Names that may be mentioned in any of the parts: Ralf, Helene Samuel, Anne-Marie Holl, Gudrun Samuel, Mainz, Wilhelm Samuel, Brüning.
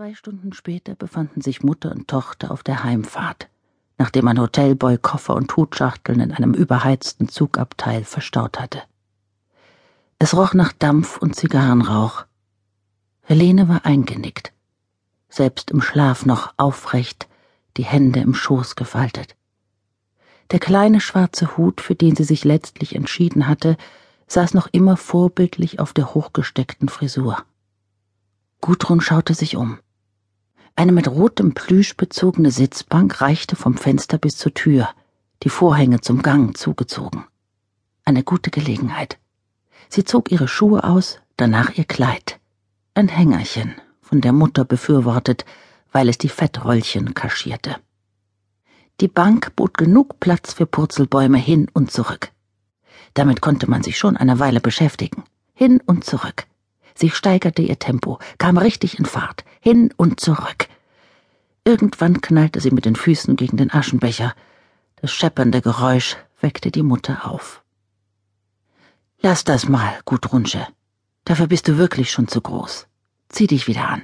2 Stunden später befanden sich Mutter und Tochter auf der Heimfahrt, nachdem ein Hotelboy Koffer und Hutschachteln in einem überheizten Zugabteil verstaut hatte. Es roch nach Dampf und Zigarrenrauch. Helene war eingenickt, selbst im Schlaf noch aufrecht, die Hände im Schoß gefaltet. Der kleine schwarze Hut, für den sie sich letztlich entschieden hatte, saß noch immer vorbildlich auf der hochgesteckten Frisur. Gudrun schaute sich um. Eine mit rotem Plüsch bezogene Sitzbank reichte vom Fenster bis zur Tür, die Vorhänge zum Gang zugezogen. Eine gute Gelegenheit. Sie zog ihre Schuhe aus, danach ihr Kleid. Ein Hängerchen, von der Mutter befürwortet, weil es die Fettröllchen kaschierte. Die Bank bot genug Platz für Purzelbäume hin und zurück. Damit konnte man sich schon eine Weile beschäftigen. Hin und zurück. Sie steigerte ihr Tempo, kam richtig in Fahrt, hin und zurück. Irgendwann knallte sie mit den Füßen gegen den Aschenbecher. Das scheppernde Geräusch weckte die Mutter auf. »Lass das mal, Gudrunsche. Dafür bist du wirklich schon zu groß. Zieh dich wieder an.«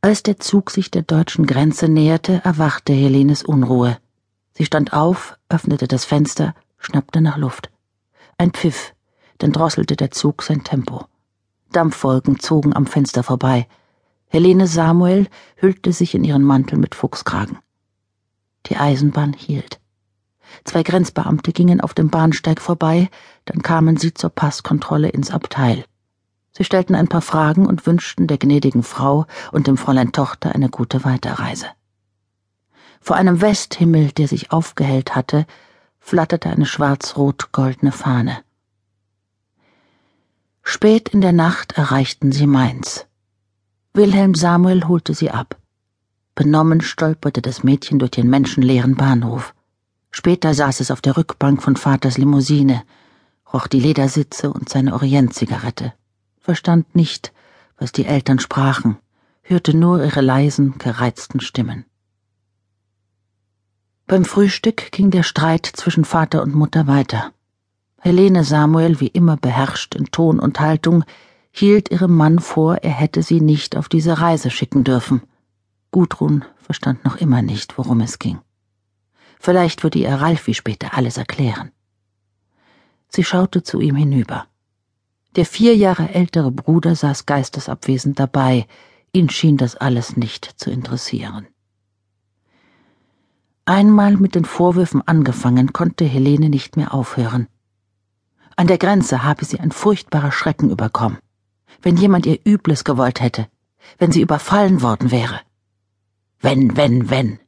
Als der Zug sich der deutschen Grenze näherte, erwachte Helenes Unruhe. Sie stand auf, öffnete das Fenster, schnappte nach Luft. Ein Pfiff. Dann drosselte der Zug sein Tempo. Dampfwolken zogen am Fenster vorbei. Helene Samuel hüllte sich in ihren Mantel mit Fuchskragen. Die Eisenbahn hielt. 2 Grenzbeamte gingen auf dem Bahnsteig vorbei, dann kamen sie zur Passkontrolle ins Abteil. Sie stellten ein paar Fragen und wünschten der gnädigen Frau und dem Fräulein Tochter eine gute Weiterreise. Vor einem Westhimmel, der sich aufgehellt hatte, flatterte eine schwarz-rot-goldene Fahne. Spät in der Nacht erreichten sie Mainz. Wilhelm Samuel holte sie ab. Benommen stolperte das Mädchen durch den menschenleeren Bahnhof. Später saß es auf der Rückbank von Vaters Limousine, roch die Ledersitze und seine Orientzigarette, verstand nicht, was die Eltern sprachen, hörte nur ihre leisen, gereizten Stimmen. Beim Frühstück ging der Streit zwischen Vater und Mutter weiter. Helene Samuel, wie immer beherrscht in Ton und Haltung, hielt ihrem Mann vor, er hätte sie nicht auf diese Reise schicken dürfen. Gudrun verstand noch immer nicht, worum es ging. Vielleicht würde ihr Ralf wie später alles erklären. Sie schaute zu ihm hinüber. Der 4 Jahre ältere Bruder saß geistesabwesend dabei. Ihn schien das alles nicht zu interessieren. Einmal mit den Vorwürfen angefangen, konnte Helene nicht mehr aufhören. An der Grenze habe sie ein furchtbarer Schrecken überkommen. Wenn jemand ihr Übles gewollt hätte, wenn sie überfallen worden wäre. Wenn.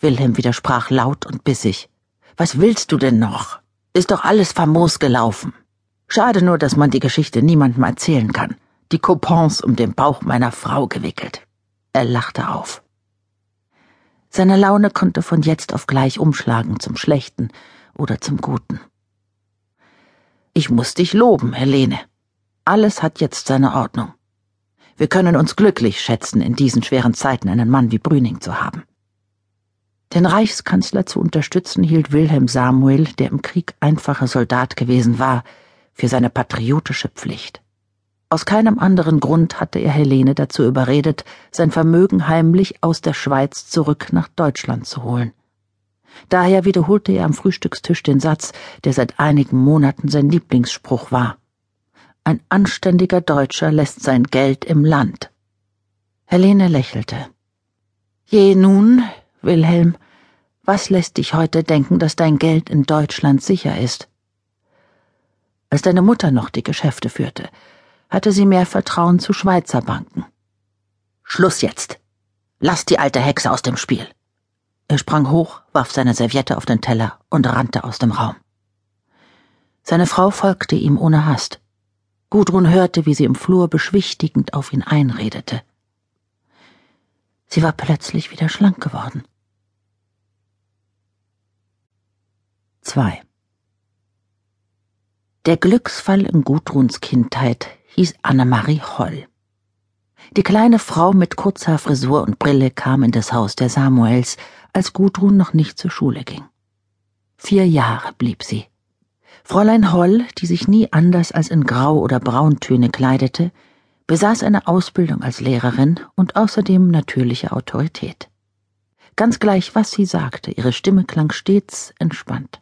Wilhelm widersprach laut und bissig. Was willst du denn noch? Ist doch alles famos gelaufen. Schade nur, dass man die Geschichte niemandem erzählen kann. Die Coupons um den Bauch meiner Frau gewickelt. Er lachte auf. Seine Laune konnte von jetzt auf gleich umschlagen zum Schlechten oder zum Guten. Ich muss dich loben, Helene. Alles hat jetzt seine Ordnung. Wir können uns glücklich schätzen, in diesen schweren Zeiten einen Mann wie Brüning zu haben. Den Reichskanzler zu unterstützen, hielt Wilhelm Samuel, der im Krieg einfacher Soldat gewesen war, für seine patriotische Pflicht. Aus keinem anderen Grund hatte er Helene dazu überredet, sein Vermögen heimlich aus der Schweiz zurück nach Deutschland zu holen. Daher wiederholte er am Frühstückstisch den Satz, der seit einigen Monaten sein Lieblingsspruch war. Ein anständiger Deutscher lässt sein Geld im Land. Helene lächelte. Je nun, Wilhelm, was lässt dich heute denken, dass dein Geld in Deutschland sicher ist? Als deine Mutter noch die Geschäfte führte, hatte sie mehr Vertrauen zu Schweizer Banken. Schluss jetzt! Lass die alte Hexe aus dem Spiel! Er sprang hoch, warf seine Serviette auf den Teller und rannte aus dem Raum. Seine Frau folgte ihm ohne Hast. Gudrun hörte, wie sie im Flur beschwichtigend auf ihn einredete. Sie war plötzlich wieder schlank geworden. 2. Der Glücksfall in Gudruns Kindheit hieß Anne-Marie Holl. Die kleine Frau mit kurzer Frisur und Brille kam in das Haus der Samuels, als Gudrun noch nicht zur Schule ging. 4 Jahre blieb sie. Fräulein Holl, die sich nie anders als in Grau- oder Brauntöne kleidete, besaß eine Ausbildung als Lehrerin und außerdem natürliche Autorität. Ganz gleich, was sie sagte, ihre Stimme klang stets entspannt.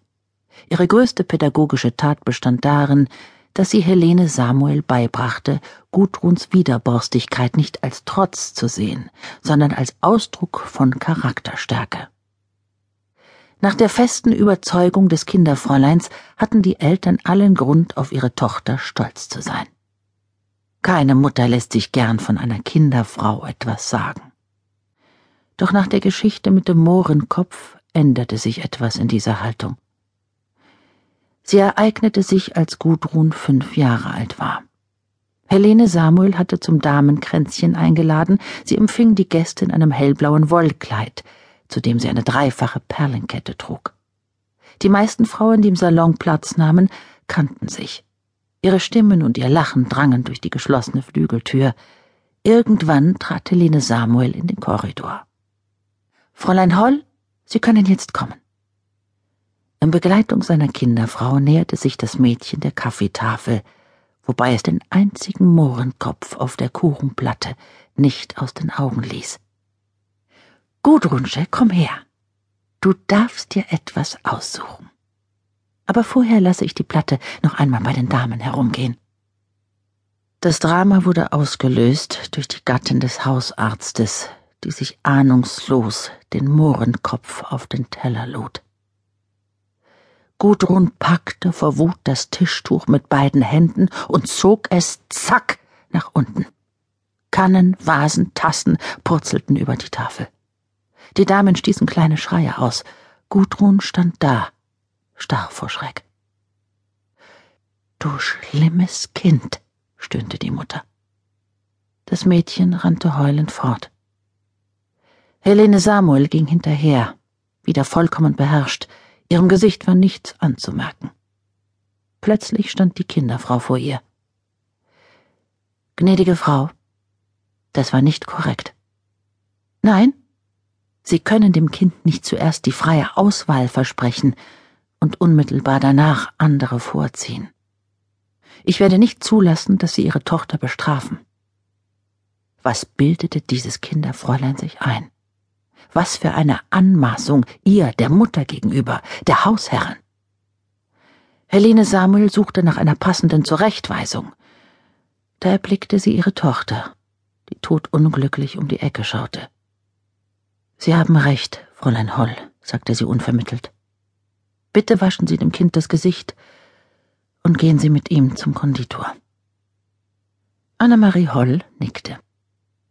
Ihre größte pädagogische Tat bestand darin, dass sie Helene Samuel beibrachte, Gudruns Widerborstigkeit nicht als Trotz zu sehen, sondern als Ausdruck von Charakterstärke. Nach der festen Überzeugung des Kinderfräuleins hatten die Eltern allen Grund, auf ihre Tochter stolz zu sein. Keine Mutter lässt sich gern von einer Kinderfrau etwas sagen. Doch nach der Geschichte mit dem Mohrenkopf änderte sich etwas in dieser Haltung. Sie ereignete sich, als Gudrun 5 Jahre alt war. Helene Samuel hatte zum Damenkränzchen eingeladen, sie empfing die Gäste in einem hellblauen Wollkleid, zu dem sie eine 3-fache Perlenkette trug. Die meisten Frauen, die im Salon Platz nahmen, kannten sich. Ihre Stimmen und ihr Lachen drangen durch die geschlossene Flügeltür. Irgendwann trat Helene Samuel in den Korridor. »Fräulein Holl, Sie können jetzt kommen.« In Begleitung seiner Kinderfrau näherte sich das Mädchen der Kaffeetafel, wobei es den einzigen Mohrenkopf auf der Kuchenplatte nicht aus den Augen ließ. »Gudrunsche, komm her. Du darfst dir etwas aussuchen. Aber vorher lasse ich die Platte noch einmal bei den Damen herumgehen.« Das Drama wurde ausgelöst durch die Gattin des Hausarztes, die sich ahnungslos den Mohrenkopf auf den Teller lud. Gudrun packte vor Wut das Tischtuch mit beiden Händen und zog es, zack, nach unten. Kannen, Vasen, Tassen purzelten über die Tafel. Die Damen stießen kleine Schreie aus. Gudrun stand da, starr vor Schreck. »Du schlimmes Kind«, stöhnte die Mutter. Das Mädchen rannte heulend fort. Helene Samuel ging hinterher, wieder vollkommen beherrscht. Ihrem Gesicht war nichts anzumerken. Plötzlich stand die Kinderfrau vor ihr. »Gnädige Frau, das war nicht korrekt.« »Nein, Sie können dem Kind nicht zuerst die freie Auswahl versprechen und unmittelbar danach andere vorziehen. Ich werde nicht zulassen, dass Sie Ihre Tochter bestrafen.« Was bildete dieses Kinderfräulein sich ein? Was für eine Anmaßung ihr, der Mutter gegenüber, der Hausherrin. Helene Samuel suchte nach einer passenden Zurechtweisung. Da erblickte sie ihre Tochter, die todunglücklich um die Ecke schaute. »Sie haben recht, Fräulein Holl«, sagte sie unvermittelt. »Bitte waschen Sie dem Kind das Gesicht und gehen Sie mit ihm zum Konditor.« Anne-Marie Holl nickte.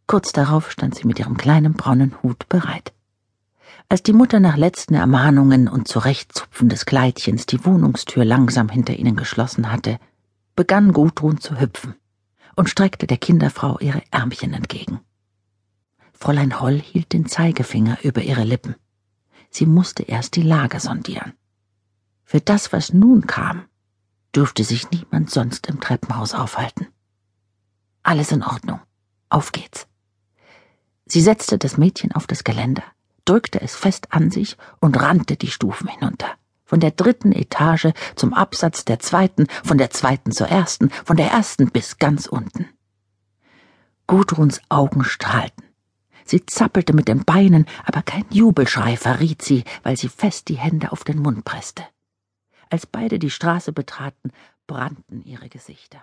Kurz darauf stand sie mit ihrem kleinen braunen Hut bereit. Als die Mutter nach letzten Ermahnungen und Zurechtzupfen des Kleidchens die Wohnungstür langsam hinter ihnen geschlossen hatte, begann Gudrun zu hüpfen und streckte der Kinderfrau ihre Ärmchen entgegen. Fräulein Holl hielt den Zeigefinger über ihre Lippen. Sie musste erst die Lage sondieren. Für das, was nun kam, dürfte sich niemand sonst im Treppenhaus aufhalten. »Alles in Ordnung. Auf geht's.« Sie setzte das Mädchen auf das Geländer, drückte es fest an sich und rannte die Stufen hinunter. Von der 3. Etage zum Absatz der 2., von der 2. zur 1., von der 1. bis ganz unten. Gudruns Augen strahlten. Sie zappelte mit den Beinen, aber kein Jubelschrei verriet sie, weil sie fest die Hände auf den Mund presste. Als beide die Straße betraten, brannten ihre Gesichter.